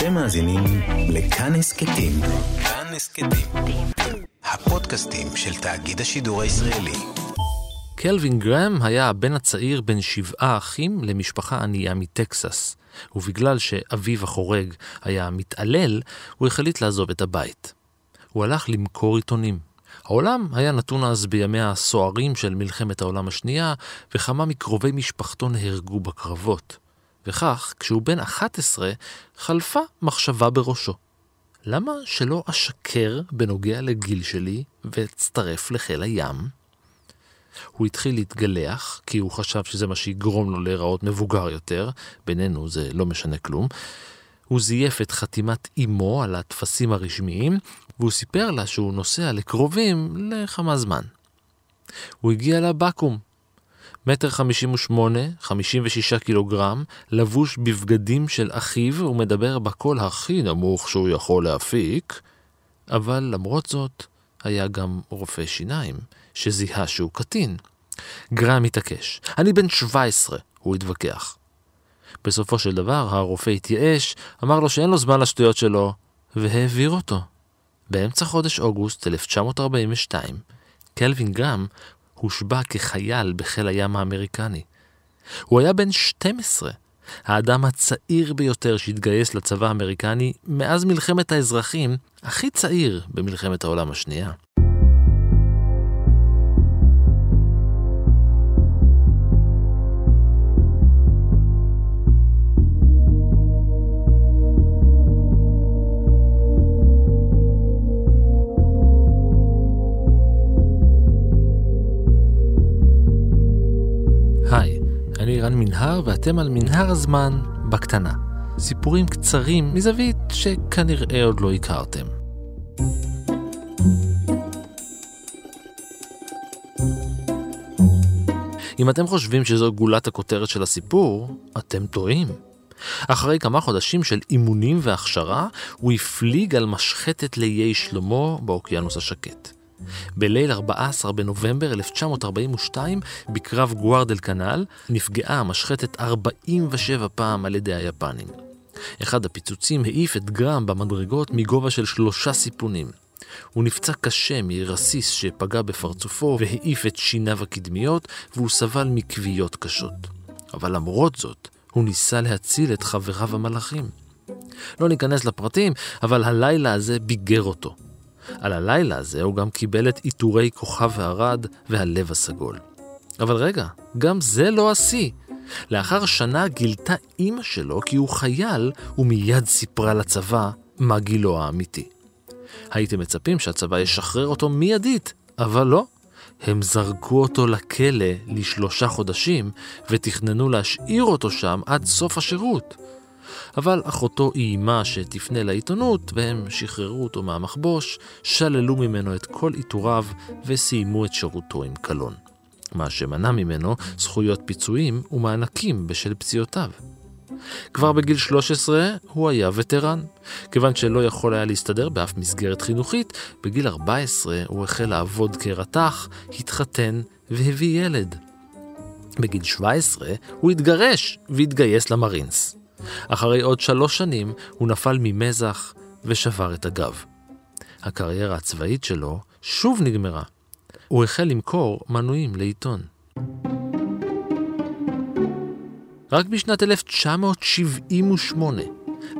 אתם מאזינים לכאן הסכתים. כאן הסכתים. הפודקאסטים של תאגיד השידור הישראלי. קלווין גרם היה הבן הצעיר בין 7 אחים למשפחה ענייה מטקסס, ובגלל שאביו החורג היה מתעלל, הוא החליט לעזוב את הבית. הוא הלך למכור עיתונים. העולם היה נתון אז בימי הסוערים של מלחמת העולם השנייה, וכמה מקרובי משפחתו נהרגו בקרבות. וכך, כשהוא בן 11, חלפה מחשבה בראשו. למה שלא אשקר בנוגע לגיל שלי ואצטרף לחיל הים? הוא התחיל להתגלח, כי הוא חשב שזה מה שיגרום לו להיראות מבוגר יותר, בינינו זה לא משנה כלום. הוא זייף את חתימת אמו על התפסים הרשמיים, והוא סיפר לה שהוא נוסע לקרובים לכמה זמן. הוא הגיע לבקום. 1.58 מטר, 56 קילוגרם, לבוש בבגדים של אחיו ומדבר בקול הכי נמוך שהוא יכול להפיק, אבל למרות זאת היה גם רופא שיניים שזיהה שהוא קטין. גרם התעקש. אני בן 17, הוא התווכח. בסופו של דבר הרופא התייאש, אמר לו שאין לו זמן לשטויות שלו, והעביר אותו. באמצע חודש אוגוסט 1942, קלווין גרם הושבע כחייל בחיל הים האמריקני. הוא היה בן 12, האדם הצעיר ביותר שהתגייס לצבא האמריקני מאז מלחמת האזרחים, הכי צעיר במלחמת העולם השנייה. אני רן מנהר ואתם על מנהר הזמן בקטנה. סיפורים קצרים מזווית שכנראה עוד לא הכרתם. אם אתם חושבים שזו גולת הכותרת של הסיפור, אתם טועים. אחרי כמה חודשים של אימונים והכשרה, הוא הפליג על משחטת לאיי שלמה באוקיינוס השקט. בליל 14 בנובמבר 1942, בקרב גוארדל קנל, נפגעה המשחטת 47 פעם על ידי היפנים. אחד הפיצוצים העיף את גרם במדרגות מגובה של 3 סיפונים. הוא נפצע קשה מרסיס שפגע בפרצופו והעיף את שיניו הקדמיות, והוא סבל מכוויות קשות. אבל למרות זאת, הוא ניסה להציל את חבריו המלאכים. לא ניכנס לפרטים, אבל הלילה הזה ביגר אותו. על הלילה הזה הוא גם קיבל את עיטורי כוכב והרד והלב הסגול. אבל רגע, גם זה לא עשי. לאחר שנה גילתה אמא שלו כי הוא חייל, ומיד סיפרה לצבא מה גילו האמיתי. הייתם מצפים שהצבא ישחרר אותו מיידית, אבל לא. הם זרקו אותו לכלא ל3 חודשים ותכננו להשאיר אותו שם עד סוף השירות. אבל אחותו אימה שתפנה לעיתונות, והם שחררו אותו מהמחבוש, שללו ממנו את כל עיטוריו וסיימו את שירותו עם קלון. מה שמנע ממנו זכויות פיצויים ומענקים בשל פציעותיו. כבר בגיל 13 הוא היה וטרן. כיוון שלא יכול היה להסתדר באף מסגרת חינוכית, בגיל 14 הוא החל לעבוד כרתח, התחתן והביא ילד. בגיל 17 הוא התגרש והתגייס למרינס. אחרי עוד 3 שנים הוא נפל ממזח ושבר את הגב. הקריירה הצבאית שלו שוב נגמרה. הוא החל למכור מנויים לעיתון. רק בשנת 1978,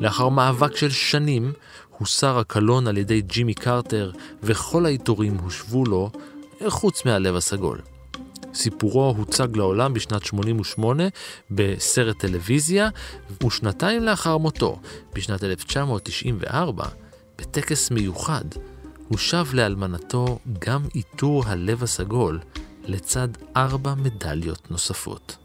לאחר מאבק של שנים, הוסר הקלון על ידי ג'ימי קרטר וכל העיטורים הושבו לו, חוץ מהלב הסגול. סיפורו הוצג לעולם בשנת 88 בסרט טלוויזיה, ושנתיים לאחר מותו, בשנת 1994, בטקס מיוחד, הוא שב לאלמנתו גם עיטור הלב הסגול לצד 4 מדליות נוספות.